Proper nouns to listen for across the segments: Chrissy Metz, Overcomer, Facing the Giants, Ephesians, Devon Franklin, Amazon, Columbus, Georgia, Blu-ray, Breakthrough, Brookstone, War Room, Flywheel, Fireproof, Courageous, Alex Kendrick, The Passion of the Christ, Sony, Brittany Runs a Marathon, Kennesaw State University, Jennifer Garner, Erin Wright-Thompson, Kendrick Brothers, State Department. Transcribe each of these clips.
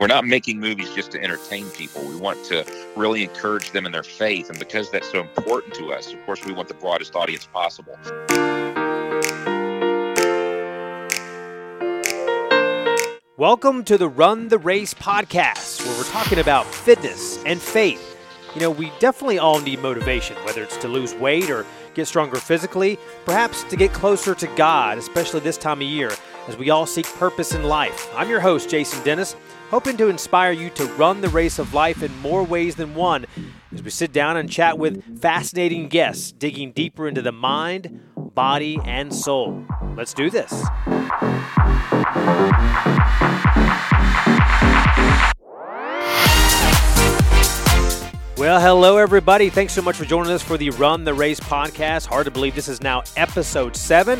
We're not making movies just to entertain people. We want to really encourage them in their faith. And because that's so important to us, of course, we want the broadest audience possible. Welcome to the Run the Race podcast, where we're talking about fitness and faith. You know, we definitely all need motivation, whether it's to lose weight or get stronger physically, perhaps to get closer to God, especially this time of year, as we all seek purpose in life. I'm your host, Jason Dennis, hoping to inspire you to run the race of life in more ways than one, as we sit down and chat with fascinating guests, digging deeper into the mind, body, and soul. Let's do this. Well, hello, everybody. Thanks so much for joining us for the Run the Race podcast. Hard to believe this is now episode 7.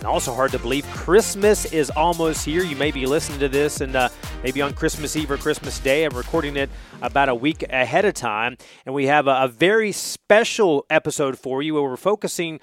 And also hard to believe Christmas is almost here. You may be listening to this and maybe on Christmas Eve or Christmas Day. I'm recording it about a week ahead of time. And we have a very special episode for you where we're focusing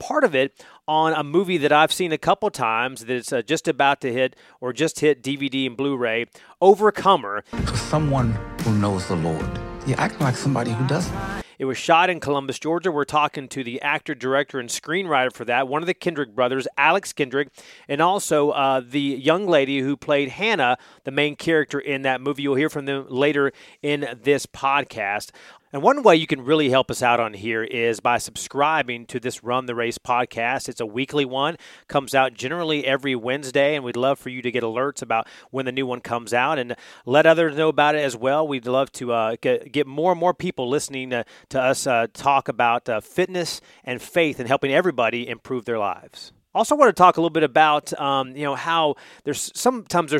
part of it on a movie that I've seen a couple times that's just about to hit or just hit DVD and Blu-ray, Overcomer. Someone who knows the Lord. You're acting like somebody who doesn't. It was shot in Columbus, Georgia. We're talking to the actor, director, and screenwriter for that, one of the Kendrick brothers, Alex Kendrick, and also the young lady who played Hannah, the main character in that movie. You'll hear from them later in this podcast. And one way you can really help us out on here is by subscribing to this Run the Race podcast. It's a weekly one, comes out generally every Wednesday, and we'd love for you to get alerts about when the new one comes out and let others know about it as well. We'd love to get more and more people listening to us talk about fitness and faith and helping everybody improve their lives. Also want to talk a little bit about, how there's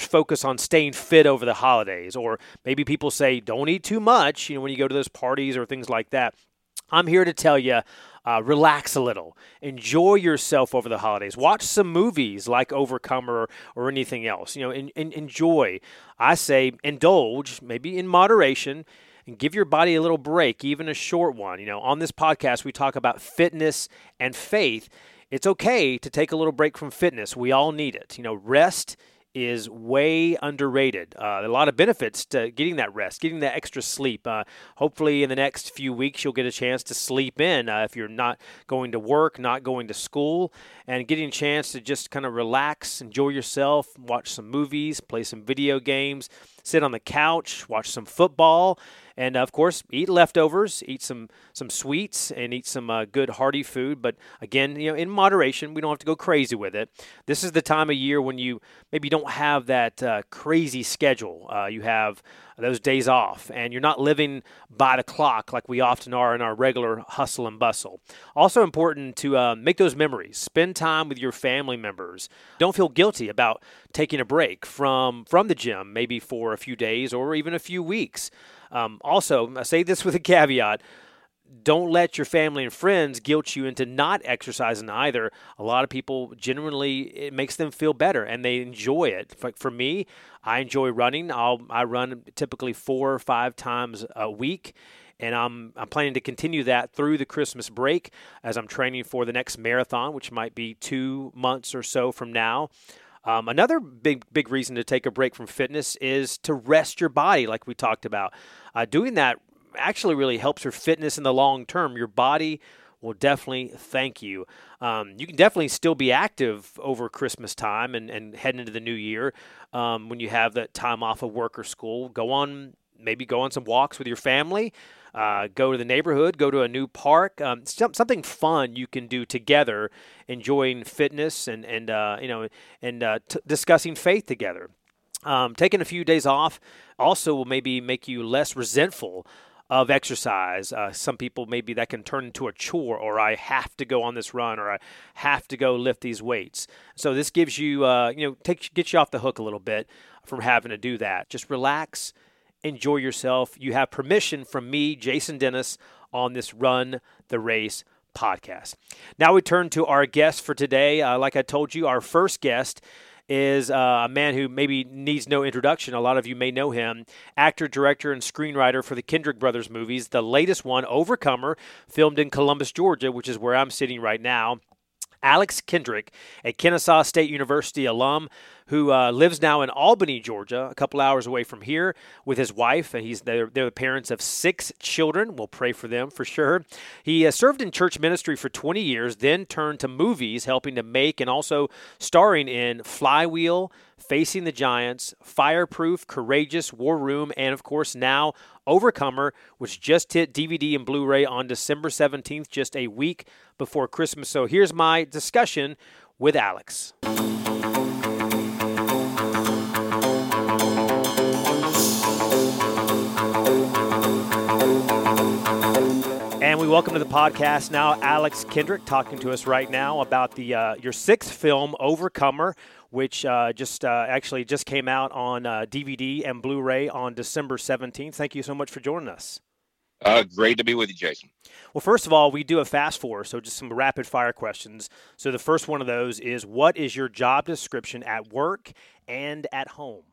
focus on staying fit over the holidays, or maybe people say, don't eat too much, when you go to those parties or things like that. I'm here to tell you, relax a little. Enjoy yourself over the holidays. Watch some movies like Overcomer or anything else. Enjoy. I say indulge, maybe in moderation, and give your body a little break, even a short one. On this podcast, we talk about fitness and faith. It's okay to take a little break from fitness. We all need it. Rest is way underrated. A lot of benefits to getting that rest, getting that extra sleep. Hopefully in the next few weeks, you'll get a chance to sleep in if you're not going to work, not going to school, and getting a chance to just kind of relax, enjoy yourself, watch some movies, play some video games, sit on the couch, watch some football, and of course, eat leftovers, eat some sweets, and eat some good hearty food. But again, in moderation, we don't have to go crazy with it. This is the time of year when you maybe don't have that crazy schedule. You have those days off, and you're not living by the clock like we often are in our regular hustle and bustle. Also important to make those memories. Spend time with your family members. Don't feel guilty about taking a break from the gym, maybe for a few days or even a few weeks. Also, I say this with a caveat. Don't let your family and friends guilt you into not exercising either. A lot of people, generally, it makes them feel better, and they enjoy it. For me, I enjoy running. I run typically 4 or 5 times a week, and I'm planning to continue that through the Christmas break as I'm training for the next marathon, which might be 2 months or so from now. Another big reason to take a break from fitness is to rest your body, like we talked about. Doing that actually really helps your fitness in the long term. Your body will definitely thank you. You can definitely still be active over Christmas time and heading into the new year when you have that time off of work or school. Maybe go on some walks with your family, go to the neighborhood, go to a new park, something fun you can do together, enjoying fitness and discussing faith together. Taking a few days off also will maybe make you less resentful of exercise. Some people, maybe that can turn into a chore, or I have to go on this run, or I have to go lift these weights. So this gives you, gets you off the hook a little bit from having to do that. Just relax, enjoy yourself. You have permission from me, Jason Dennis, on this Run the Race podcast. Now we turn to our guest for today. Like I told you, our first guest is a man who maybe needs no introduction. A lot of you may know him. Actor, director, and screenwriter for the Kendrick Brothers movies. The latest one, Overcomer, filmed in Columbus, Georgia, which is where I'm sitting right now. Alex Kendrick, a Kennesaw State University alum who lives now in Albany, Georgia, a couple hours away from here, with his wife. And they're the parents of 6 children. We'll pray for them for sure. He served in church ministry for 20 years, then turned to movies, helping to make and also starring in Flywheel, Facing the Giants, Fireproof, Courageous, War Room, and of course now Overcomer, which just hit DVD and Blu-ray on December 17th, just a week before Christmas. So here's my discussion with Alex. And we welcome to the podcast now Alex Kendrick, talking to us right now about the your 6th film, Overcomer, which just came out on DVD and Blu-ray on December 17th. Thank you so much for joining us. Great to be with you, Jason. Well, first of all, we do a fast forward, so just some rapid fire questions. So the first one of those is, what is your job description at work and at home?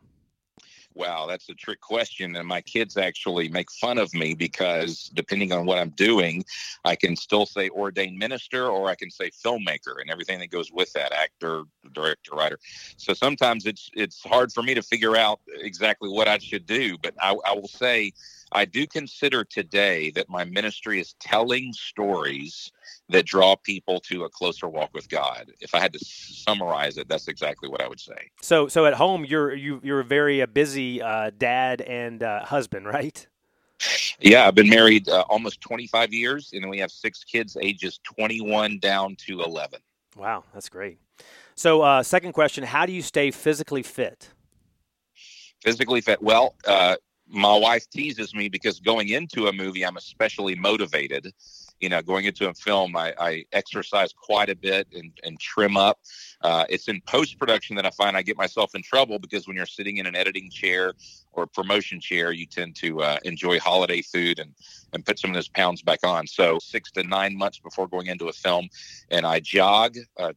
Wow, that's a trick question, and my kids actually make fun of me because depending on what I'm doing, I can still say ordained minister, or I can say filmmaker, and everything that goes with that, actor, director, writer. So sometimes it's hard for me to figure out exactly what I should do, but I will say I do consider today that my ministry is telling stories that draw people to a closer walk with God. If I had to summarize it, that's exactly what I would say. So at home, you're very busy dad and husband, right? Yeah, I've been married almost 25 years, and we have 6 kids, ages 21 down to 11. Wow, that's great. So second question, how do you stay physically fit? Physically fit? Well, my wife teases me because going into a movie, I'm especially motivated. You know, going into a film, I exercise quite a bit and trim up. It's in post-production that I find I get myself in trouble, because when you're sitting in an editing chair or promotion chair, you tend to enjoy holiday food and put some of those pounds back on. So 6 to 9 months before going into a film, and I jog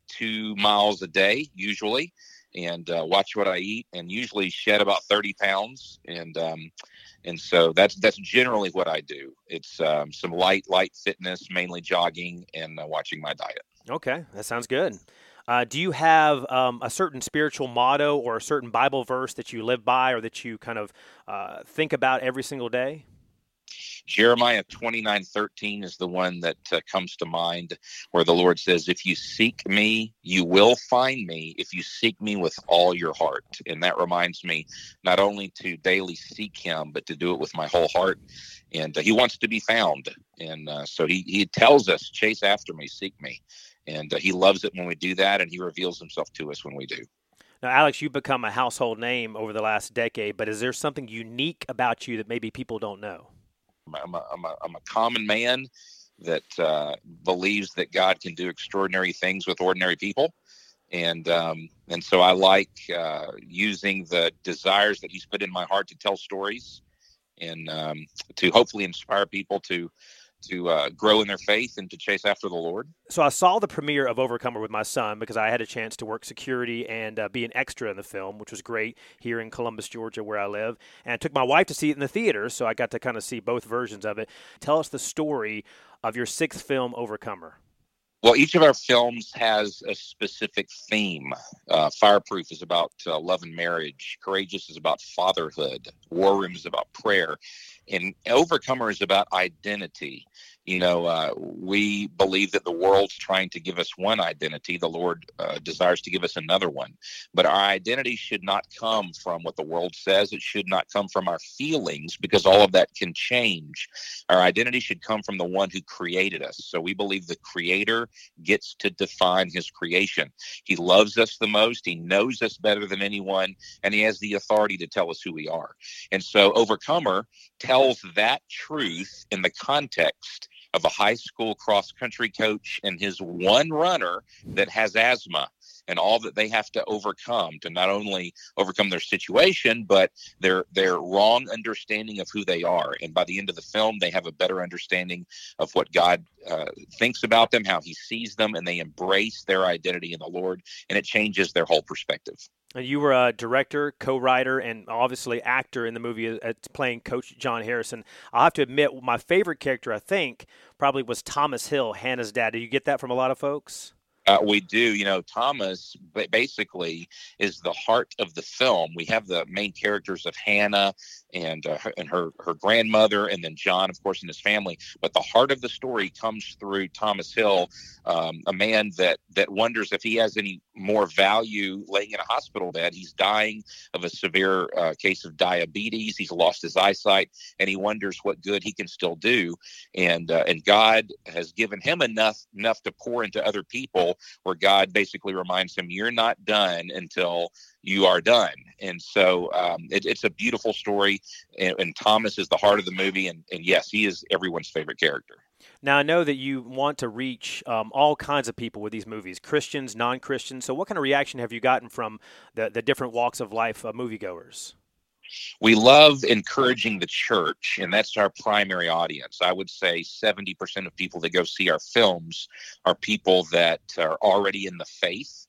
2 miles a day usually, and watch what I eat, and usually shed about 30 pounds. And so that's generally what I do. It's some light fitness, mainly jogging and watching my diet. Okay, that sounds good. Do you have a certain spiritual motto or a certain Bible verse that you live by, or that you kind of think about every single day? Jeremiah 29:13 is the one that comes to mind, where the Lord says, if you seek me, you will find me, if you seek me with all your heart. And that reminds me not only to daily seek him, but to do it with my whole heart. And he wants to be found. And so he tells us, chase after me, seek me. And he loves it when we do that, and he reveals himself to us when we do. Now, Alex, you've become a household name over the last decade, but is there something unique about you that maybe people don't know? I'm a common man that believes that God can do extraordinary things with ordinary people. And so I like using the desires that he's put in my heart to tell stories and to hopefully inspire people to grow in their faith and to chase after the Lord. So I saw the premiere of Overcomer with my son, because I had a chance to work security and be an extra in the film, which was great, here in Columbus, Georgia, where I live. And I took my wife to see it in the theater, so I got to kind of see both versions of it. Tell us the story of your 6th film, Overcomer. Well, each of our films has a specific theme. Fireproof is about love and marriage. Courageous is about fatherhood. War Room is about prayer. And Overcomer is about identity. You know, we believe that the world's trying to give us one identity. The Lord desires to give us another one. But our identity should not come from what the world says. It should not come from our feelings, because all of that can change. Our identity should come from the one who created us. So we believe the Creator gets to define his creation. He loves us the most. He knows us better than anyone. And he has the authority to tell us who we are. And so Overcomer tells that truth in the context of a high school cross-country coach and his one runner that has asthma, and all that they have to overcome to not only overcome their situation, but their wrong understanding of who they are. And by the end of the film, they have a better understanding of what God thinks about them, how he sees them, and they embrace their identity in the Lord, and it changes their whole perspective. And you were a director, co-writer, and obviously actor in the movie, playing Coach John Harrison. I'll have to admit, my favorite character, I think, probably was Thomas Hill, Hannah's dad. Did you get that from a lot of folks? We do. You know, Thomas basically is the heart of the film. We have the main characters of Hannah and her grandmother, and then John, of course, and his family. But the heart of the story comes through Thomas Hill, a man that wonders if he has any more value laying in a hospital bed. He's dying of a severe case of diabetes. He's lost his eyesight, and he wonders what good he can still do. And God has given him enough to pour into other people, where God basically reminds him, you're not done until you are done. And so it's a beautiful story, and Thomas is the heart of the movie, and yes, he is everyone's favorite character. Now, I know that you want to reach all kinds of people with these movies, Christians, non-Christians. So what kind of reaction have you gotten from the different walks of life moviegoers? We love encouraging the church, and that's our primary audience. I would say 70% of people that go see our films are people that are already in the faith.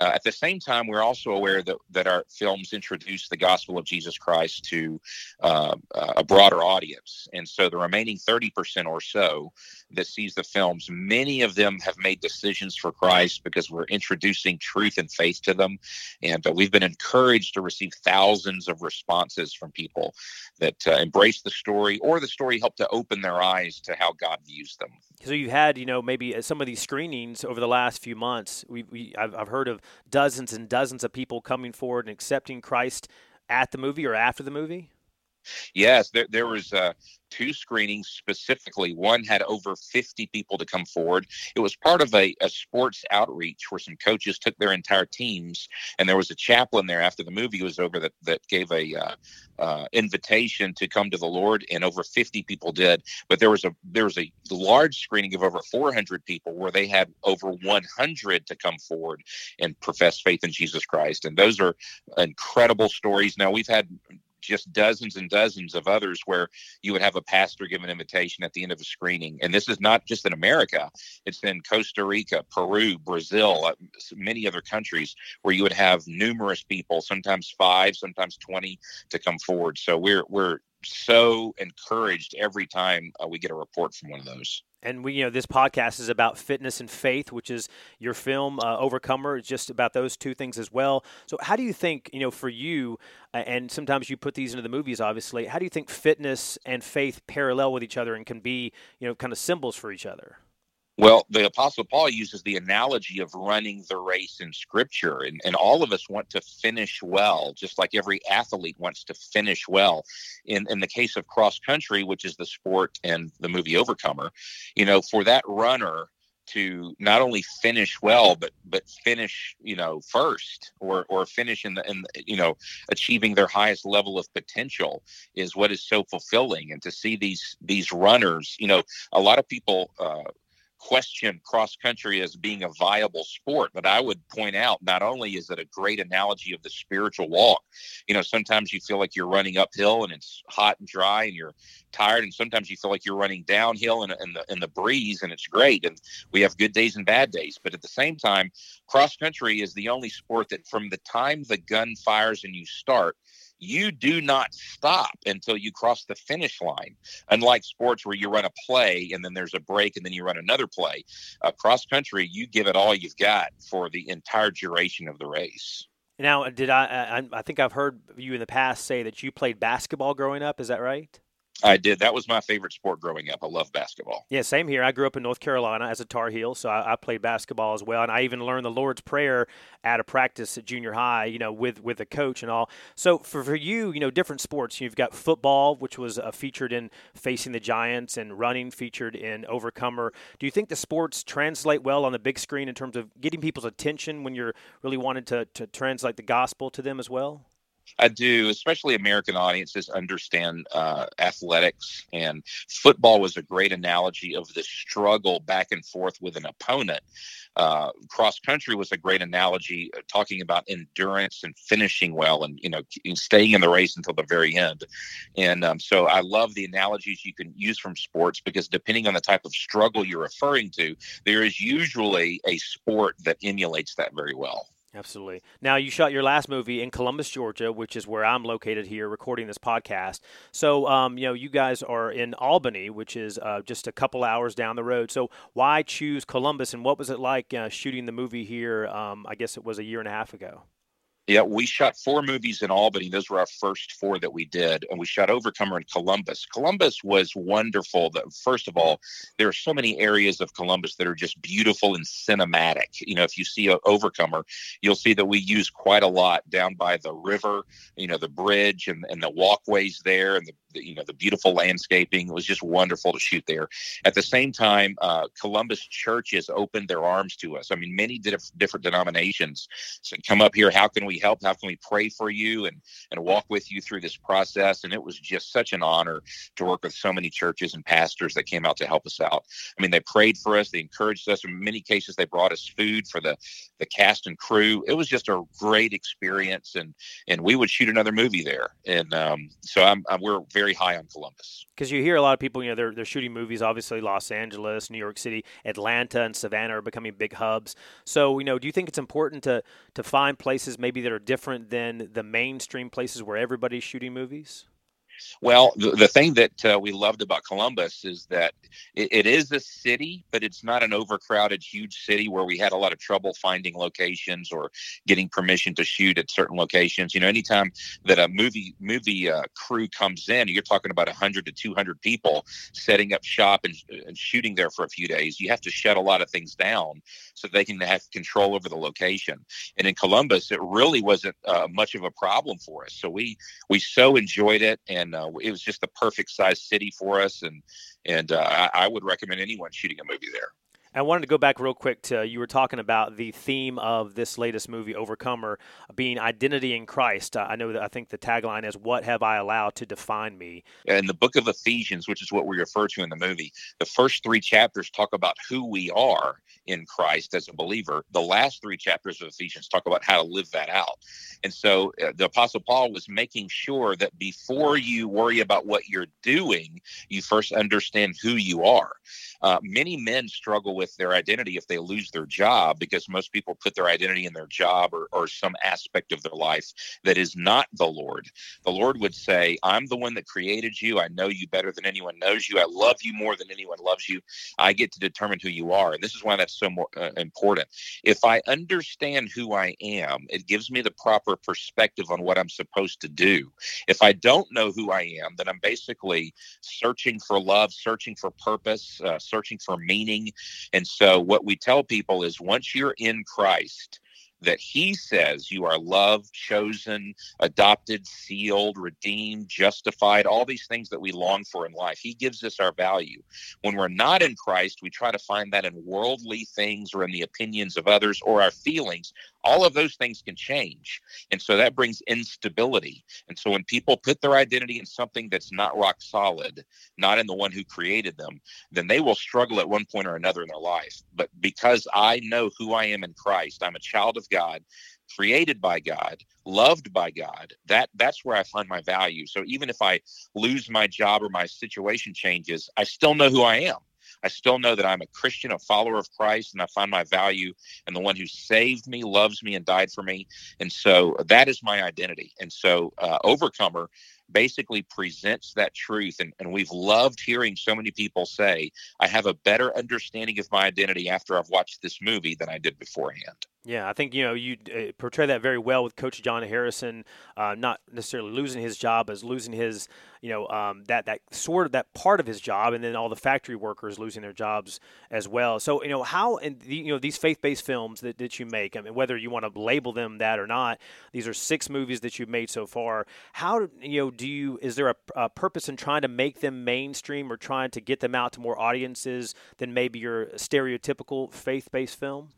At the same time, we're also aware that our films introduce the gospel of Jesus Christ to a broader audience. And so the remaining 30% or so that sees the films, many of them have made decisions for Christ because we're introducing truth and faith to them. And we've been encouraged to receive thousands of responses from people that embrace the story, or the story helped to open their eyes to how God views them. So you've had, maybe some of these screenings over the last few months. I've heard of dozens and dozens of people coming forward and accepting Christ at the movie or after the movie? Yes, there was two screenings specifically. One had over 50 people to come forward. It was part of a sports outreach where some coaches took their entire teams, and there was a chaplain there after the movie was over that gave a invitation to come to the Lord, and over 50 people did. But there was a large screening of over 400 people where they had over 100 to come forward and profess faith in Jesus Christ. And those are incredible stories. Now, we've had just dozens and dozens of others where you would have a pastor give an invitation at the end of a screening. And this is not just in America. It's in Costa Rica, Peru, Brazil, many other countries where you would have numerous people, sometimes 5, sometimes 20 to come forward. So we're so encouraged every time we get a report from one of those. And we, this podcast is about fitness and faith, which is your film, Overcomer. It's just about those two things as well. So how do you think, for you, and sometimes you put these into the movies, obviously, how do you think fitness and faith parallel with each other and can be, kind of symbols for each other? Well, the Apostle Paul uses the analogy of running the race in Scripture, and all of us want to finish well, just like every athlete wants to finish well. In the case of cross-country, which is the sport and the movie Overcomer, for that runner to not only finish well, but finish, first or finish in achieving their highest level of potential is what is so fulfilling. And to see these runners, a lot of people question cross-country as being a viable sport, but I would point out not only is it a great analogy of the spiritual walk. Sometimes you feel like you're running uphill and it's hot and dry and you're tired, and sometimes you feel like you're running downhill and the breeze and it's great, and we have good days and bad days. But at the same time, cross-country is the only sport that from the time the gun fires and you start, you do not stop until you cross the finish line. Unlike sports where you run a play and then there's a break and then you run another play, cross country, you give it all you've got for the entire duration of the race. Now, I think I've heard you in the past say that you played basketball growing up. Is that right? I did. That was my favorite sport growing up. I love basketball. Yeah, same here. I grew up in North Carolina as a Tar Heel, so I played basketball as well. And I even learned the Lord's Prayer at a practice at junior high, with a coach and all. So for you, different sports. You've got football, which was featured in Facing the Giants, and running featured in Overcomer. Do you think the sports translate well on the big screen in terms of getting people's attention when you're really wanted to translate the gospel to them as well? I do, especially American audiences understand athletics, and football was a great analogy of the struggle back and forth with an opponent. Cross-country was a great analogy talking about endurance and finishing well and, staying in the race until the very end. And so I love the analogies you can use from sports, because depending on the type of struggle you're referring to, there is usually a sport that emulates that very well. Absolutely. Now, you shot your last movie in Columbus, Georgia, which is where I'm located here recording this podcast. So, you guys are in Albany, which is just a couple hours down the road. So why choose Columbus, and what was it like shooting the movie here, I guess it was a year and a half ago? Yeah, we shot 4 movies in Albany. Those were our first 4 that we did. And we shot Overcomer in Columbus. Columbus was wonderful. First of all, there are so many areas of Columbus that are just beautiful and cinematic. You know, if you see Overcomer, you'll see that we use quite a lot down by the river, you know, the bridge and the walkways there and the beautiful landscaping. It was just wonderful to shoot there. At the same time, Columbus churches opened their arms to us. I mean, many different denominations said, come up here. How can we help? How can we pray for you and walk with you through this process? And it was just such an honor to work with so many churches and pastors that came out to help us out. I mean, they prayed for us. They encouraged us. In many cases, they brought us food for the cast and crew. It was just a great experience. And we would shoot another movie there. And so we're very high on Columbus. Because you hear a lot of people, you know, they're shooting movies, obviously Los Angeles, New York City, Atlanta, and Savannah are becoming big hubs. So, you know, do you think it's important to find places maybe that are different than the mainstream places where everybody's shooting movies? Well, the thing that we loved about Columbus is that it is a city, but it's not an overcrowded, huge city where we had a lot of trouble finding locations or getting permission to shoot at certain locations. You know, anytime that a movie crew comes in, you're talking about 100 to 200 people setting up shop and shooting there for a few days. You have to shut a lot of things down so they can have control over the location. And in Columbus, it really wasn't much of a problem for us. So we so enjoyed it. And it was just the perfect size city for us, and I would recommend anyone shooting a movie there. I wanted to go back real quick to you were talking about the theme of this latest movie, Overcomer, being identity in Christ. I know that I think the tagline is, "What have I allowed to define me?" In the book of Ephesians, which is what we refer to in the movie, the first 3 chapters talk about who we are in Christ as a believer. The last 3 chapters of Ephesians talk about how to live that out. And so the Apostle Paul was making sure that before you worry about what you're doing, you first understand who you are. Many men struggle with their identity if they lose their job, because most people put their identity in their job or some aspect of their life that is not the Lord. The Lord would say, I'm the one that created you. I know you better than anyone knows you. I love you more than anyone loves you. I get to determine who you are. And this is why that's so important. If I understand who I am, it gives me the proper perspective on what I'm supposed to do. If I don't know who I am, then I'm basically searching for love, searching for purpose, searching for meaning. And so what we tell people is, once you're in Christ, that he says you are loved, chosen, adopted, sealed, redeemed, justified, all these things that we long for in life. He gives us our value. When we're not in Christ, we try to find that in worldly things or in the opinions of others or our feelings. All of those things can change. And so that brings instability. And so when people put their identity in something that's not rock solid, not in the one who created them, then they will struggle at one point or another in their life. But because I know who I am in Christ, I'm a child of God, created by God, loved by God, that's where I find my value. So even if I lose my job or my situation changes, I still know who I am. I still know that I'm a Christian, a follower of Christ, and I find my value in the one who saved me, loves me, and died for me. And so that is my identity. And so Overcomer basically presents that truth. And we've loved hearing so many people say, I have a better understanding of my identity after I've watched this movie than I did beforehand. Yeah, I think, you know, you portray that very well with Coach John Harrison, not necessarily losing his job, as losing his, you know, that sort of that part of his job, and then all the factory workers losing their jobs as well. So, you know, how, and you know, these faith-based films that you make, I mean, whether you want to label them that or not, these are 6 movies that you've made so far. How, you know, do you, is there a purpose in trying to make them mainstream or trying to get them out to more audiences than maybe your stereotypical faith-based film?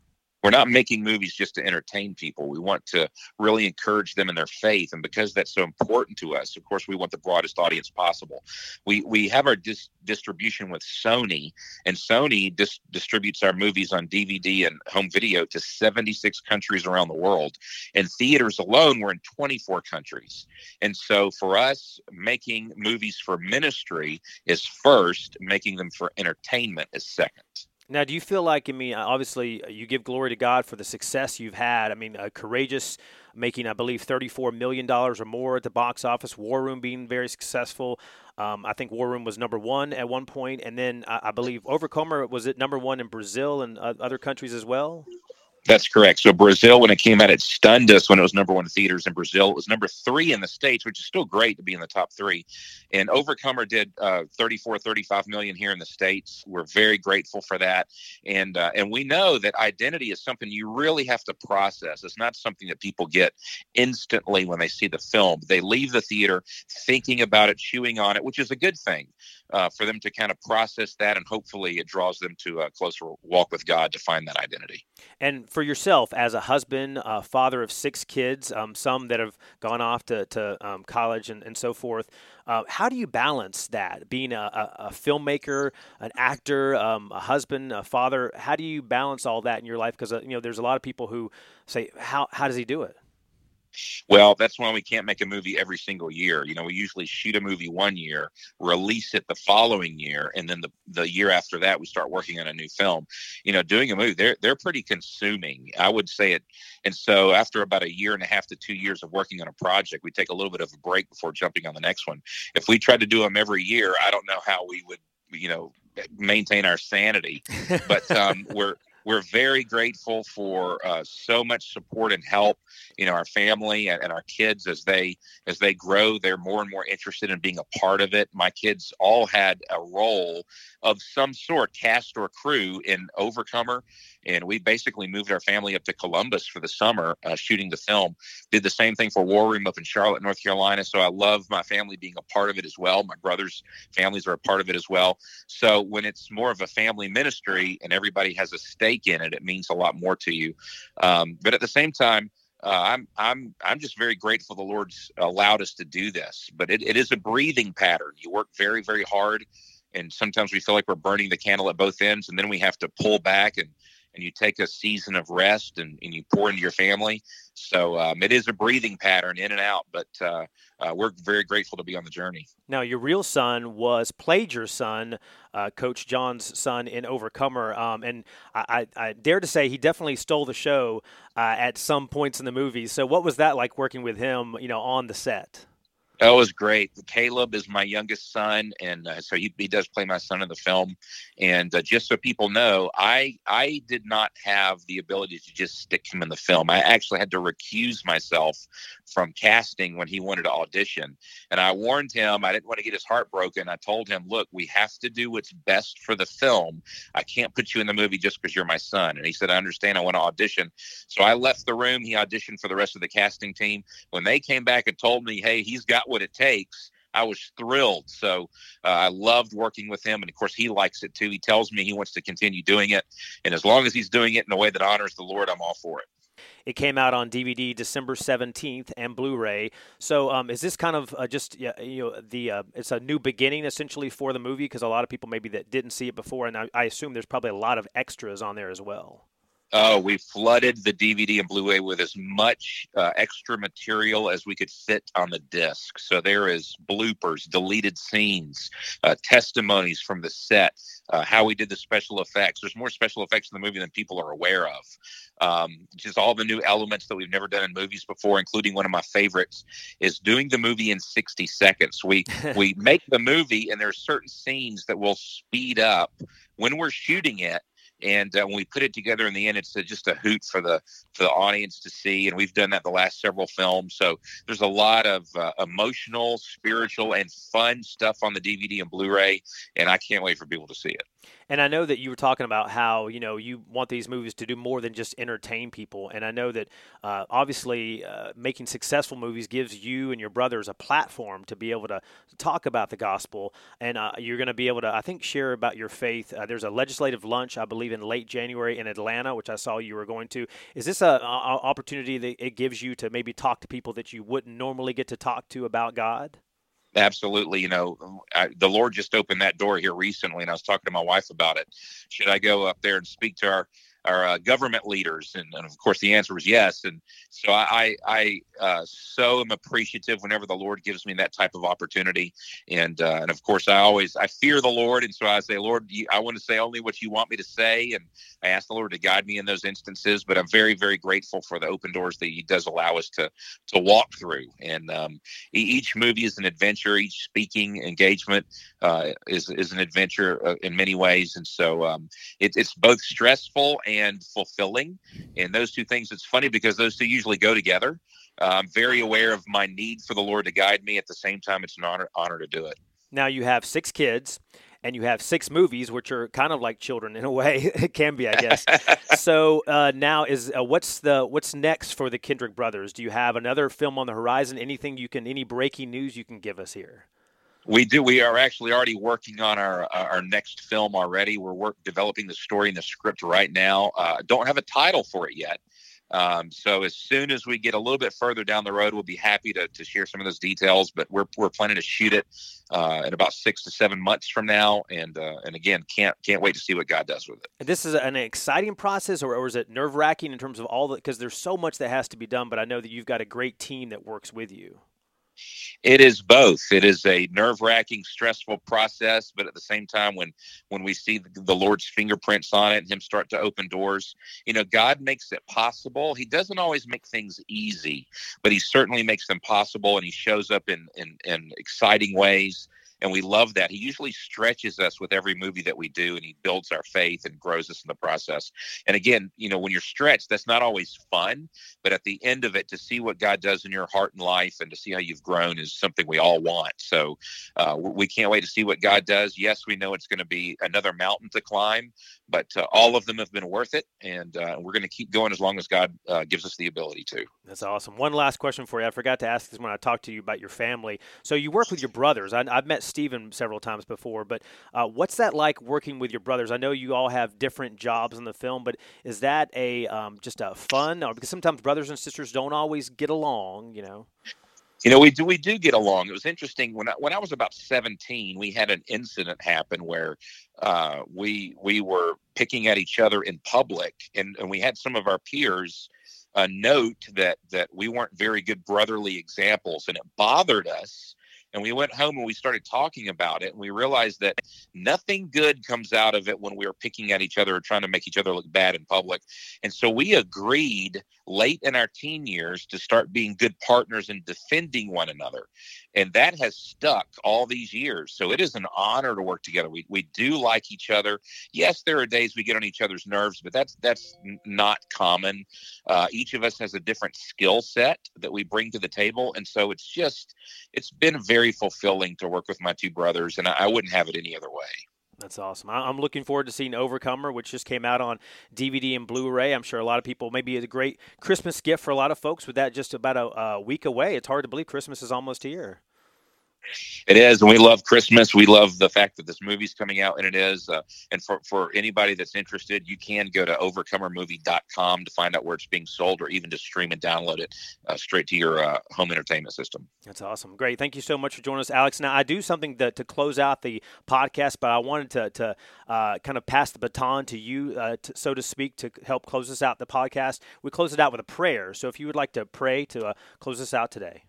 We're not making movies just to entertain people. We want to really encourage them in their faith. And because that's so important to us, of course, we want the broadest audience possible. We have our distribution with Sony, and Sony distributes our movies on DVD and home video to 76 countries around the world. And theaters alone, we're in 24 countries. And so for us, making movies for ministry is first, making them for entertainment is second. Now, do you feel like, I mean, obviously you give glory to God for the success you've had. I mean, Courageous making, I believe, $34 million or more at the box office, War Room being very successful. I think War Room was number one at one point, and then I believe Overcomer was at number one in Brazil and other countries as well? That's correct. So Brazil, when it came out, it stunned us when it was number one in theaters in Brazil. It was number three in the States, which is still great to be in the top three. And Overcomer did $35 million here in the States. We're very grateful for that. And we know that identity is something you really have to process. It's not something that people get instantly when they see the film. They leave the theater thinking about it, chewing on it, which is a good thing for them to kind of process that. And hopefully it draws them to a closer walk with God to find that identity. And for yourself, as a husband, father of six kids, some that have gone off to college and so forth, how do you balance that? Being a filmmaker, an actor, a husband, a father, how do you balance all that in your life? Because you know, there's a lot of people who say, "How does he do it?" Well, that's why we can't make a movie every single year. You know, we usually shoot a movie one year, release it the following year, and then the year after that, we start working on a new film. You know, doing a movie, they're pretty consuming, I would say it. And so after about a year and a half to 2 years of working on a project, we take a little bit of a break before jumping on the next one. If we tried to do them every year, I don't know how we would, you know, maintain our sanity. But We're very grateful for so much support and help, you know, our family and our kids as they grow. They're more and more interested in being a part of it. My kids all had a role of some sort, cast or crew, in Overcomer, and we basically moved our family up to Columbus for the summer shooting the film. Did the same thing for War Room up in Charlotte, North Carolina. So I love my family being a part of it as well. My brothers' families are a part of it as well. So when it's more of a family ministry and everybody has a stake in it, it means a lot more to you. But at the same time, I'm just very grateful the Lord's allowed us to do this. But it is a breathing pattern. You work very, very hard, and sometimes we feel like we're burning the candle at both ends, and then we have to pull back and you take a season of rest and you pour into your family. So it is a breathing pattern in and out, but we're very grateful to be on the journey. Now, your real son played your son, Coach John's son, in Overcomer. And I dare to say he definitely stole the show at some points in the movie. So what was that like working with him, you know, on the set? That was great. Caleb is my youngest son, and so he does play my son in the film. And just so people know, I did not have the ability to just stick him in the film. I actually had to recuse myself from casting when he wanted to audition. And I warned him. I didn't want to get his heart broken. I told him, look, we have to do what's best for the film. I can't put you in the movie just because you're my son. And he said, I understand. I want to audition. So I left the room. He auditioned for the rest of the casting team. When they came back and told me, hey, he's got what it takes, I was thrilled. So I loved working with him, and of course he likes it too. He tells me he wants to continue doing it, and as long as he's doing it in a way that honors the Lord, I'm all for it. It came out on DVD December 17th and Blu-ray. So is this kind of just, you know, it's a new beginning essentially for the movie, because a lot of people maybe that didn't see it before, and I assume there's probably a lot of extras on there as well. Oh, we flooded the DVD and Blu-ray with as much extra material as we could fit on the disc. So there is bloopers, deleted scenes, testimonies from the set, how we did the special effects. There's more special effects in the movie than people are aware of. Just all the new elements that we've never done in movies before, including one of my favorites is doing the movie in 60 seconds. We make the movie, and there are certain scenes that we'll speed up when we're shooting it. And when we put it together in the end, it's just a hoot for the audience to see. And we've done that the last several films. So there's a lot of emotional, spiritual, and fun stuff on the DVD and Blu-ray. And I can't wait for people to see it. And I know that you were talking about how, you know, you want these movies to do more than just entertain people. And I know that obviously making successful movies gives you and your brothers a platform to be able to talk about the gospel. And you're going to be able to, I think, share about your faith. There's a legislative lunch, I believe, in late January in Atlanta, which I saw you were going to. Is this an opportunity that it gives you to maybe talk to people that you wouldn't normally get to talk to about God? Absolutely. You know, the Lord just opened that door here recently, and I was talking to my wife about it. Should I go up there and speak to our or government leaders? And of course, the answer was yes. And so I so am appreciative whenever the Lord gives me that type of opportunity. And of course, I fear the Lord. And so I say, Lord, I want to say only what you want me to say. And I ask the Lord to guide me in those instances. But I'm very, very grateful for the open doors that he does allow us to walk through. And each movie is an adventure. Each speaking engagement is an adventure in many ways. And so it's both stressful and fulfilling. And those two things, it's funny because those two usually go together. I'm very aware of my need for the Lord to guide me. At the same time, it's an honor to do it. Now you have 6 kids and you have 6 movies, which are kind of like children in a way. It can be, I guess. So now is what's next for the Kendrick Brothers? Do you have another film on the horizon? Any breaking news you can give us here? We do. We are actually already working on our next film already. We're developing the story and the script right now. Don't have a title for it yet. So as soon as we get a little bit further down the road, we'll be happy to share some of those details, but we're planning to shoot it, in about 6 to 7 months from now. And again, can't wait to see what God does with it. And this is an exciting process, or is it nerve wracking in terms of because there's so much that has to be done, but I know that you've got a great team that works with you. It is both. It is a nerve-wracking, stressful process, but at the same time, when we see the Lord's fingerprints on it and him start to open doors, God makes it possible. He doesn't always make things easy, but he certainly makes them possible, and he shows up in exciting ways. And we love that. He usually stretches us with every movie that we do, and he builds our faith and grows us in the process. And again, when you're stretched, that's not always fun. But at the end of it, to see what God does in your heart and life and to see how you've grown is something we all want. So we can't wait to see what God does. Yes, we know it's going to be another mountain to climb, but all of them have been worth it. And we're going to keep going as long as God gives us the ability to. That's awesome. One last question for you. I forgot to ask this when I talked to you about your family. So you work with your brothers. I've met Stephen several times before, but what's that like working with your brothers? I know you all have different jobs in the film, but is that just a fun? Because sometimes brothers and sisters don't always get along, We do get along. It was interesting when I was about 17, we had an incident happen where we were picking at each other in public, and we had some of our peers note that we weren't very good brotherly examples, and it bothered us. And we went home and we started talking about it. And we realized that nothing good comes out of it when we are picking at each other or trying to make each other look bad in public. And so we agreed late in our teen years to start being good partners and defending one another. And that has stuck all these years. So it is an honor to work together. We do like each other. Yes, there are days we get on each other's nerves, but that's not common. Each of us has a different skill set that we bring to the table. And so it's been very fulfilling to work with my 2 brothers, and I wouldn't have it any other way. That's awesome. I'm looking forward to seeing Overcomer, which just came out on DVD and Blu-ray. I'm sure a lot of people, maybe a great Christmas gift for a lot of folks with that just about a week away. It's hard to believe Christmas is almost here. It is, and we love Christmas. We love the fact that this movie's coming out, and it is. And for anybody that's interested, you can go to overcomermovie.com to find out where it's being sold, or even to stream and download it straight to your home entertainment system. That's awesome. Great. Thank you so much for joining us, Alex. Now, I do something to close out the podcast, but I wanted to kind of pass the baton to you, so to speak, to help close us out the podcast. We close it out with a prayer. So if you would like to pray to close us out today.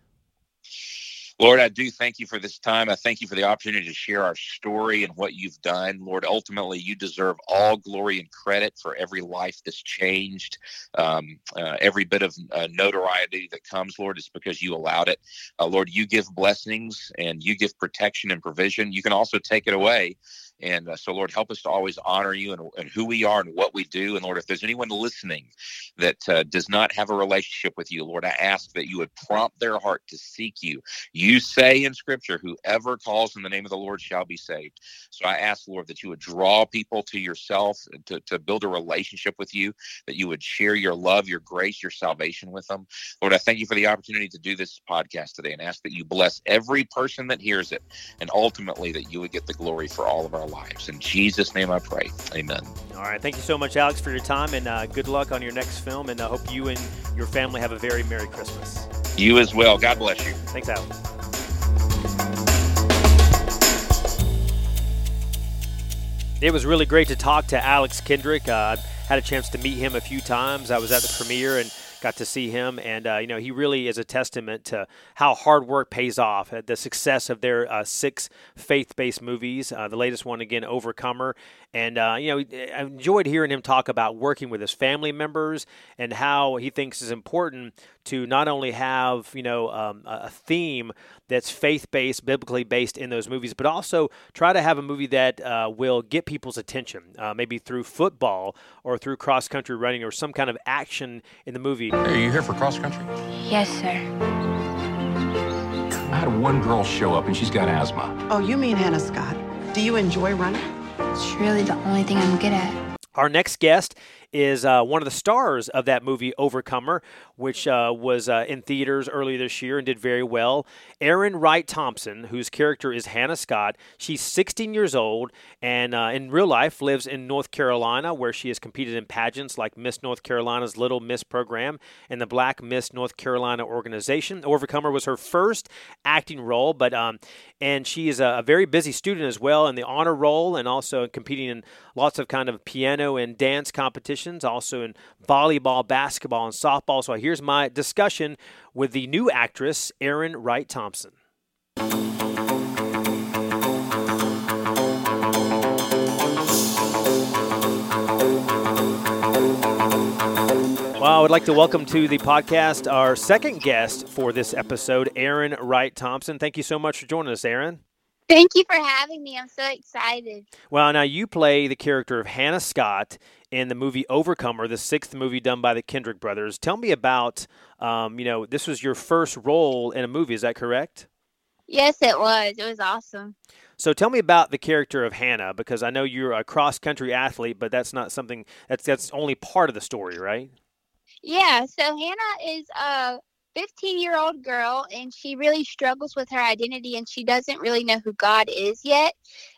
Lord, I do thank you for this time. I thank you for the opportunity to share our story and what you've done. Lord, ultimately, you deserve all glory and credit for every life that's changed. Every bit of notoriety that comes, Lord, is because you allowed it. Lord, you give blessings and you give protection and provision. You can also take it away. And so, Lord, help us to always honor you and who we are and what we do. And, Lord, if there's anyone listening that does not have a relationship with you, Lord, I ask that you would prompt their heart to seek you. You say in Scripture, whoever calls in the name of the Lord shall be saved. So I ask, Lord, that you would draw people to yourself, to build a relationship with you, that you would share your love, your grace, your salvation with them. Lord, I thank you for the opportunity to do this podcast today and ask that you bless every person that hears it, and ultimately that you would get the glory for all of our lives. In Jesus' name I pray. Amen. All right. Thank you so much, Alex, for your time, and good luck on your next film. And I hope you and your family have a very Merry Christmas. You as well. God bless you. Thanks, Alex. It was really great to talk to Alex Kendrick. had a chance to meet him a few times. I was at the premiere and got to see him, and he really is a testament to how hard work pays off. The success of their 6 faith-based movies, the latest one again, Overcomer, and I enjoyed hearing him talk about working with his family members and how he thinks it's important to not only have a theme that's faith-based, biblically based in those movies, but also try to have a movie that will get people's attention, maybe through football or through cross-country running or some kind of action in the movie. Are you here for cross-country? Yes, sir. I had one girl show up, and she's got asthma. Oh, you mean Hannah Scott. Do you enjoy running? It's really the only thing I'm good at. Our next guest is one of the stars of that movie, Overcomer, which was in theaters earlier this year and did very well. Erin Wright-Thompson, whose character is Hannah Scott, she's 16 years old and in real life lives in North Carolina, where she has competed in pageants like Miss North Carolina's Little Miss program and the Black Miss North Carolina organization. Overcomer was her first acting role, but and she is a very busy student as well in the honor roll and also competing in lots of kind of piano and dance competitions, also in volleyball, basketball, and softball. So here's my discussion with the new actress, Erin Wright-Thompson. Well, I would like to welcome to the podcast our second guest for this episode, Erin Wright-Thompson. Thank you so much for joining us, Erin. Thank you for having me. I'm so excited. Well, now you play the character of Hannah Scott in the movie Overcomer, the 6th movie done by the Kendrick Brothers. Tell me about, this was your first role in a movie. Is that correct? Yes, it was. It was awesome. So tell me about the character of Hannah, because I know you're a cross-country athlete, but that's not something that's only part of the story, right? Yeah. So Hannah is 15-year-old girl, and she really struggles with her identity, and she doesn't really know who God is yet.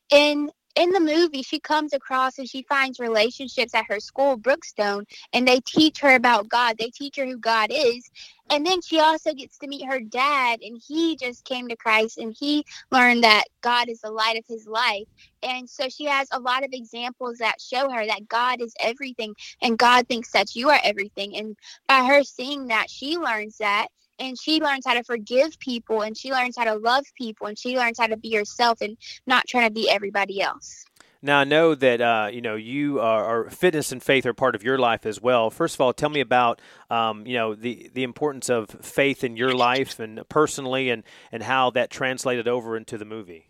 And in the movie, she comes across and she finds relationships at her school, Brookstone, and they teach her about God. They teach her who God is. And then she also gets to meet her dad, and he just came to Christ, and he learned that God is the light of his life. And so she has a lot of examples that show her that God is everything, and God thinks that you are everything. And by her seeing that, she learns that, and she learns how to forgive people, and she learns how to love people, and she learns how to be herself and not trying to be everybody else. Now, I know that, you are fitness and faith are part of your life as well. First of all, tell me about, the importance of faith in your life and personally and how that translated over into the movie.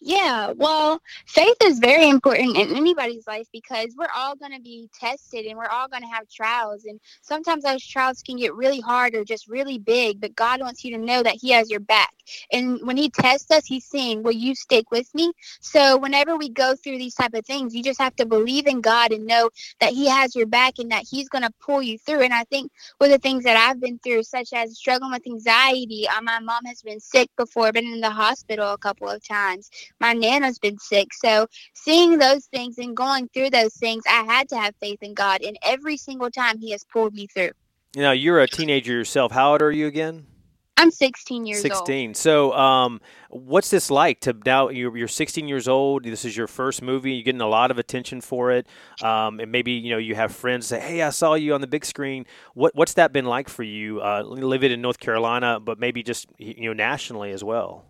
Yeah, well, faith is very important in anybody's life because we're all going to be tested and we're all going to have trials. And sometimes those trials can get really hard or just really big, but God wants you to know that he has your back. And when he tests us, he's saying, will you stick with me? So whenever we go through these type of things, you just have to believe in God and know that he has your back and that he's going to pull you through. And I think with the things that I've been through, such as struggling with anxiety, my mom has been sick before, been in the hospital a couple of times. My nana's been sick. So seeing those things and going through those things, I had to have faith in God. And every single time he has pulled me through. You know, you're a teenager yourself. How old are you again? I'm 16 years old. 16. So what's this like to now you're 16 years old. This is your first movie. You're getting a lot of attention for it. And maybe, you have friends say, hey, I saw you on the big screen. What's that been like for you? Live it in North Carolina, but maybe just, nationally as well.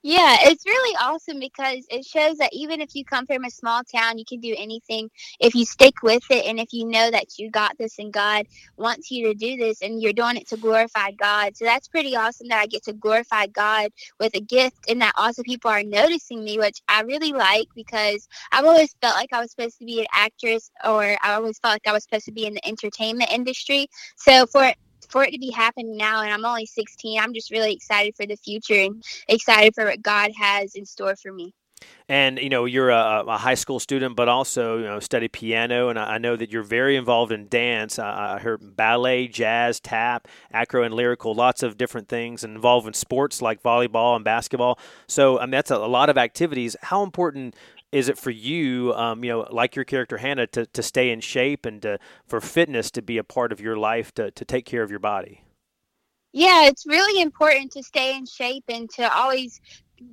Yeah, it's really awesome because it shows that even if you come from a small town, you can do anything if you stick with it and if you know that you got this and God wants you to do this and you're doing it to glorify God. So that's pretty awesome that I get to glorify God with a gift and that also people are noticing me, which I really like because I've always felt like I was supposed to be an actress or I always felt like I was supposed to be in the entertainment industry. So for it to be happening now, and I'm only 16, I'm just really excited for the future and excited for what God has in store for me. And, you're a high school student, but also, study piano. And I know that you're very involved in dance. I heard ballet, jazz, tap, acro and lyrical, lots of different things and involved in sports like volleyball and basketball. So that's a lot of activities. How important is it for you, like your character Hannah, to stay in shape and for fitness to be a part of your life, to take care of your body? Yeah, it's really important to stay in shape and to always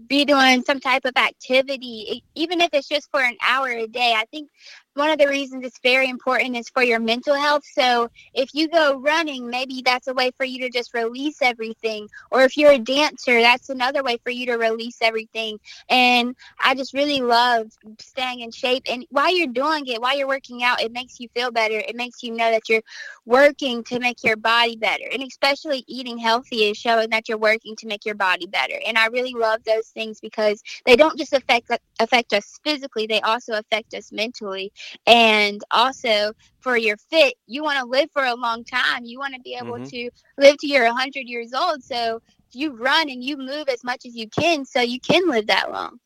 be doing some type of activity, even if it's just for an hour a day. I think one of the reasons it's very important is for your mental health. So if you go running, maybe that's a way for you to just release everything. Or if you're a dancer, that's another way for you to release everything. And I just really love staying in shape. And while you're doing it, while you're working out, it makes you feel better. It makes you know that you're working to make your body better. And especially eating healthy is showing that you're working to make your body better. And I really love those things because they don't just affect us physically. They also affect us mentally. And also for your fit, you want to live for a long time. You want to be able to live till you're 100 years old. So you run and you move as much as you can so you can live that long.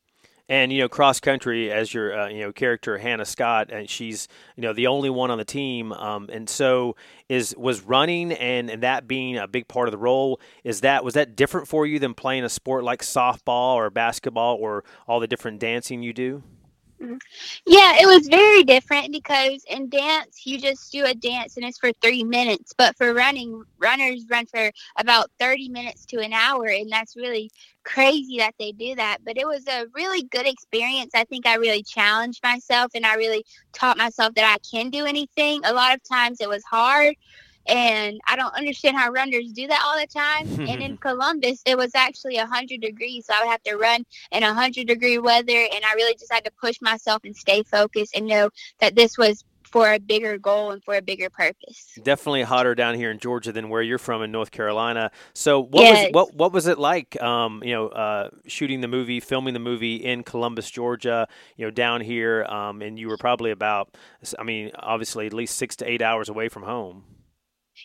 And, you know, cross country, as your, character, Hannah Scott, and she's, the only one on the team. And so was running and that being a big part of the role, was that different for you than playing a sport like softball or basketball or all the different dancing you do? Yeah, it was very different because in dance, you just do a dance and it's for 3 minutes. But for running, runners run for about 30 minutes to an hour, and that's really crazy that they do that. But it was a really good experience. I think I really challenged myself and I really taught myself that I can do anything. A lot of times it was hard. And I don't understand how runners do that all the time. And in Columbus, it was actually 100 degrees. So I would have to run in 100 degree weather. And I really just had to push myself and stay focused and know that this was for a bigger goal and for a bigger purpose. Definitely hotter down here in Georgia than where you're from in North Carolina. So what was it like, shooting the movie, filming the movie in Columbus, Georgia, down here? And you were probably about, obviously at least 6 to 8 hours away from home.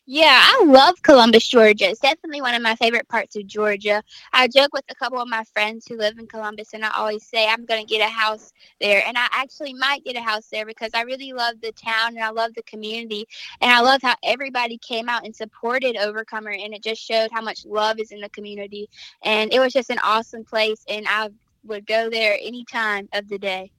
Yeah, I love Columbus, Georgia. It's definitely one of my favorite parts of Georgia. I joke with a couple of my friends who live in Columbus, and I always say I'm going to get a house there. And I actually might get a house there because I really love the town, and I love the community, and I love how everybody came out and supported Overcomer, and it just showed how much love is in the community. And it was just an awesome place, and I would go there any time of the day.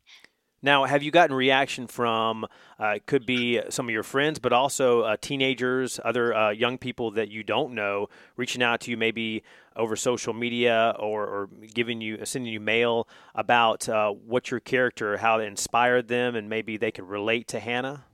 Now, have you gotten reaction from, it could be some of your friends, but also teenagers, other young people that you don't know, reaching out to you maybe over social media or sending you mail about what your character, how it inspired them, and maybe they could relate to Hannah?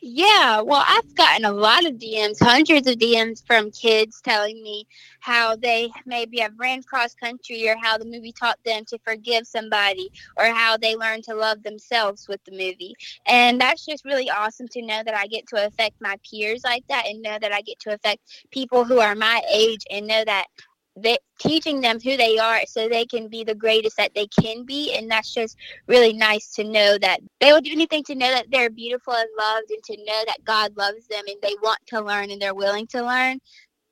Yeah, well, I've gotten a lot of DMs, hundreds of DMs from kids telling me how they maybe have ran cross country or how the movie taught them to forgive somebody or how they learned to love themselves with the movie. And that's just really awesome to know that I get to affect my peers like that and know that I get to affect people who are my age and know that teaching them who they are so they can be the greatest that they can be. And that's just really nice to know that they will do anything to know that they're beautiful and loved and to know that God loves them and they want to learn and they're willing to learn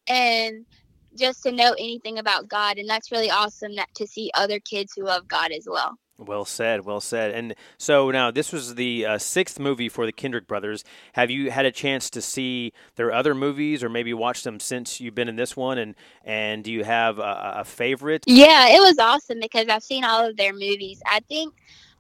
and just to know anything about God. And that's really awesome to see other kids who love God as well. Well said, well said. And so now this was the sixth movie for the Kendrick Brothers. Have you had a chance to see their other movies or maybe watch them since you've been in this one? And do you have a favorite? Yeah, it was awesome because I've seen all of their movies. I think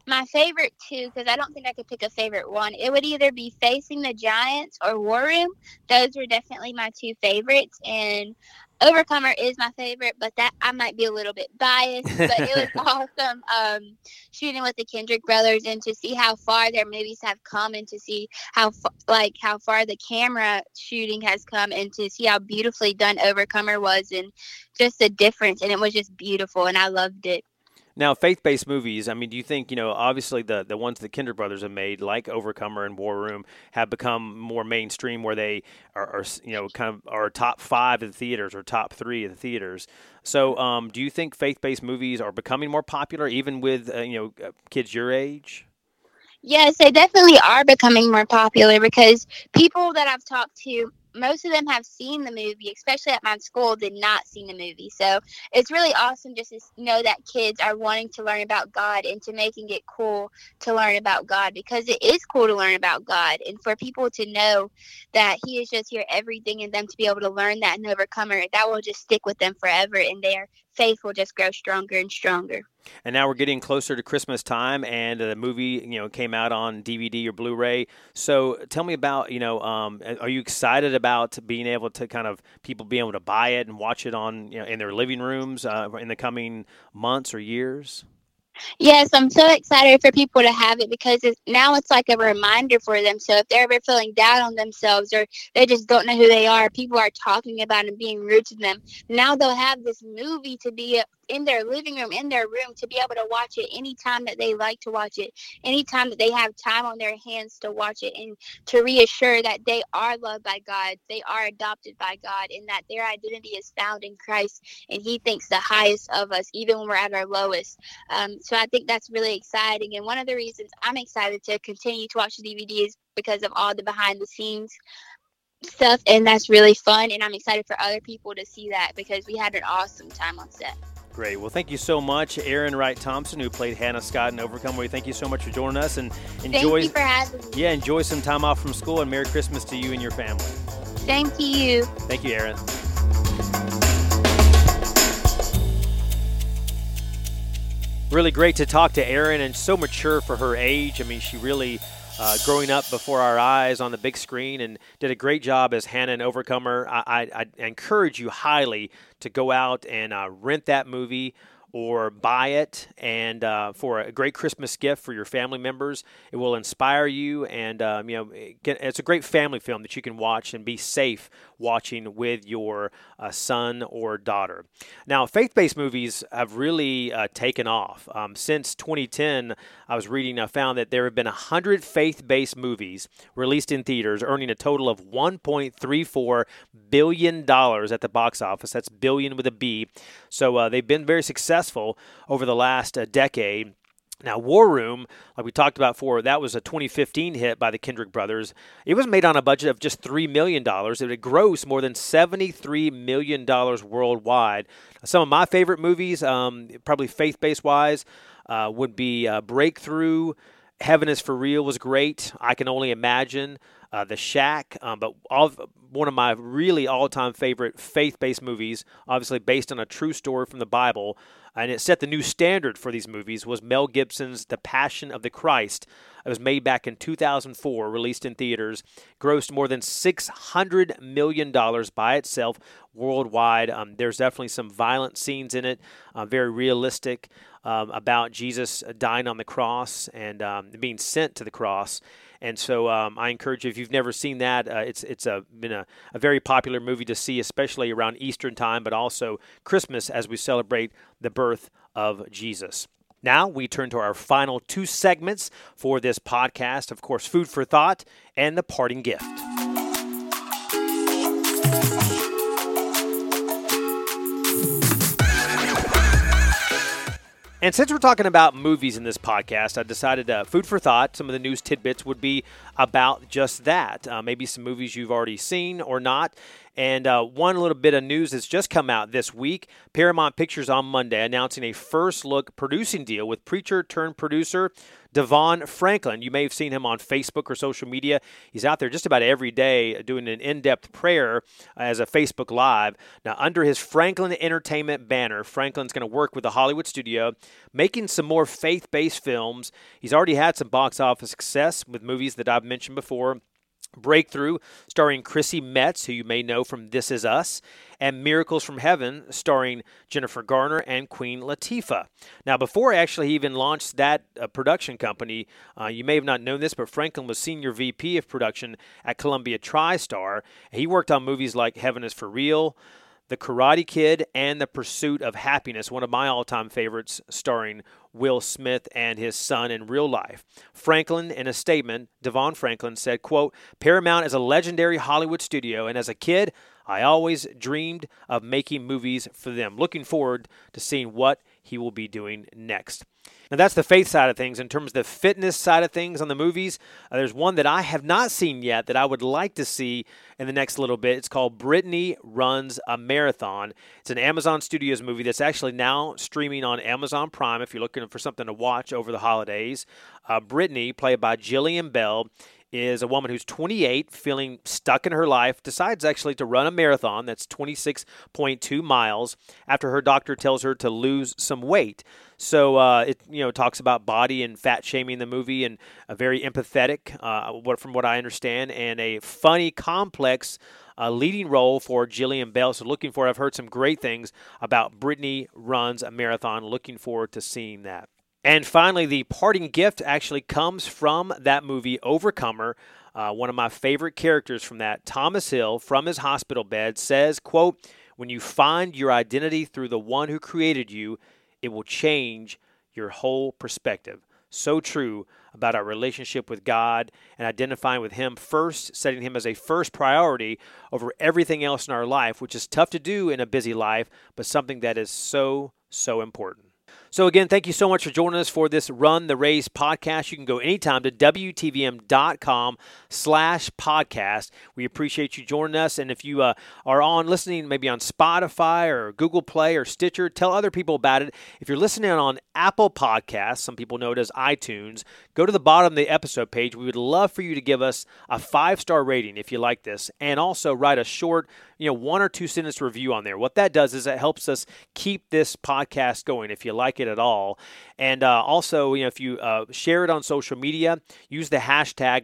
my favorite two, because I don't think I could pick a favorite one, it would either be Facing the Giants or War Room. Those were definitely my two favorites. And Overcomer is my favorite, but that I might be a little bit biased, but it was awesome shooting with the Kendrick Brothers and to see how far their movies have come and to see how far the camera shooting has come and to see how beautifully done Overcomer was and just the difference. And it was just beautiful and I loved it. Now, faith-based movies, do you think, obviously the ones the Kendrick Brothers have made, like Overcomer and War Room, have become more mainstream where they are top five in the theaters or top three in the theaters. So do you think faith-based movies are becoming more popular even with, kids your age? Yes, they definitely are becoming more popular because people that I've talked to, most of them have seen the movie, especially at my school, did not see the movie. So it's really awesome just to know that kids are wanting to learn about God and to making it cool to learn about God because it is cool to learn about God. And for people to know that he is just here, everything, and them to be able to learn that and overcome it, that will just stick with them forever. And their faith will just grow stronger and stronger. And now we're getting closer to Christmas time, and the movie, came out on DVD or Blu-ray. So tell me about, are you excited about being able to people being able to buy it and watch it on, in their living rooms in the coming months or years? Yes, I'm so excited for people to have it because now it's like a reminder for them. So if they're ever feeling down on themselves or they just don't know who they are, people are talking about and being rude to them. Now they'll have this movie to be in their living room, in their room, to be able to watch it anytime that they like to watch it, anytime that they have time on their hands to watch it, and to reassure that they are loved by God, they are adopted by God, and that their identity is found in Christ, and He thinks the highest of us, even when we're at our lowest. So I think that's really exciting, and one of the reasons I'm excited to continue to watch the DVD is because of all the behind-the-scenes stuff, and that's really fun, and I'm excited for other people to see that because we had an awesome time on set. Great. Well, thank you so much, Erin Wright-Thompson, who played Hannah Scott in Overcomer. Thank you so much for joining us, and enjoy. Thank you for having me. Yeah, enjoy some time off from school, and Merry Christmas to you and your family. Thank you. Thank you, Erin. Really great to talk to Erin, and so mature for her age. I mean, she really growing up before our eyes on the big screen, and did a great job as Hannah in Overcomer. I encourage you highly to go out and rent that movie or buy it, and for a great Christmas gift for your family members. It will inspire you, and it's a great family film that you can watch and be safe watching with your son or daughter. Now, faith-based movies have really taken off. Since 2010, I was reading, I found that there have been 100 faith-based movies released in theaters, earning a total of $1.34 billion at the box office. That's billion with a B. So they've been very successful over the last decade. Now, War Room, like we talked about before, that was a 2015 hit by the Kendrick Brothers. It was made on a budget of just $3 million. It would gross more than $73 million worldwide. Some of my favorite movies, probably faith-based wise, would be Breakthrough, Heaven is for Real was great, I Can Only Imagine, The Shack, one of my really all-time favorite faith-based movies, obviously based on a true story from the Bible, and it set the new standard for these movies, was Mel Gibson's The Passion of the Christ. It was made back in 2004, released in theaters, grossed more than $600 million by itself worldwide. There's definitely some violent scenes in it, very realistic, about Jesus dying on the cross and being sent to the cross. And so I encourage you, if you've never seen that, it's been a very popular movie to see, especially around Eastern time, but also Christmas as we celebrate the birth of Jesus. Now we turn to our final two segments for this podcast. Of course, Food for Thought and The Parting Gift. And since we're talking about movies in this podcast, I decided Food for Thought, some of the news tidbits would be about just that. Maybe some movies you've already seen or not. And one little bit of news that's just come out this week, Paramount Pictures on Monday announcing a first-look producing deal with preacher-turned-producer Devon Franklin. You may have seen him on Facebook or social media. He's out there just about every day doing an in-depth prayer as a Facebook Live. Now, under his Franklin Entertainment banner, Franklin's going to work with the Hollywood studio, making some more faith-based films. He's already had some box office success with movies that I've mentioned before. Breakthrough, starring Chrissy Metz, who you may know from This Is Us, and Miracles from Heaven, starring Jennifer Garner and Queen Latifah. Now, before actually he even launched that production company, you may have not known this, but Franklin was Senior VP of Production at Columbia TriStar. He worked on movies like Heaven is for Real, The Karate Kid, and The Pursuit of Happiness, one of my all-time favorites, starring Will Smith and his son in real life. Franklin, in a statement, Devon Franklin said, quote, "Paramount is a legendary Hollywood studio, and as a kid, I always dreamed of making movies for them. Looking forward to seeing what he will be doing next." Now, that's the faith side of things. In terms of the fitness side of things on the movies, there's one that I have not seen yet that I would like to see in the next little bit. It's called Brittany Runs a Marathon. It's an Amazon Studios movie that's actually now streaming on Amazon Prime if you're looking for something to watch over the holidays. Brittany, played by Jillian Bell, is a woman who's 28, feeling stuck in her life, decides actually to run a marathon that's 26.2 miles after her doctor tells her to lose some weight. So it talks about body and fat shaming in the movie, and a very empathetic, from what I understand, and a funny, complex leading role for Jillian Bell. So looking forward, I've heard some great things about Brittany Runs a Marathon. Looking forward to seeing that. And finally, the parting gift actually comes from that movie, Overcomer. One of my favorite characters from that, Thomas Hill, from his hospital bed, says, quote, "When you find your identity through the one who created you, it will change your whole perspective." So true about our relationship with God and identifying with Him first, setting Him as a first priority over everything else in our life, which is tough to do in a busy life, but something that is so, so important. So again, thank you so much for joining us for this Run the Race podcast. You can go anytime to WTVM.com/podcast. We appreciate you joining us. And if you are on listening, maybe on Spotify or Google Play or Stitcher, tell other people about it. If you're listening on Apple Podcasts, some people know it as iTunes, go to the bottom of the episode page. We would love for you to give us a 5-star rating if you like this, and also write a short, 1 or 2 sentence review on there. What that does is it helps us keep this podcast going if you like it at all. And also, if you share it on social media, use the hashtag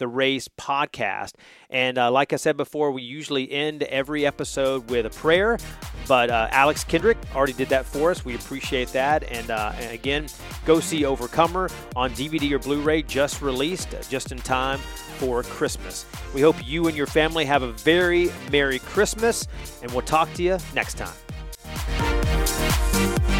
#RunTheRacePodcast. And like I said before, we usually end every episode with a prayer, but Alex Kendrick already did that for us. We appreciate that. And again, go see Overcomer on DVD or Blu-ray, just released, just in time for Christmas. We hope you and your family have a very Merry Christmas, and we'll talk to you next time.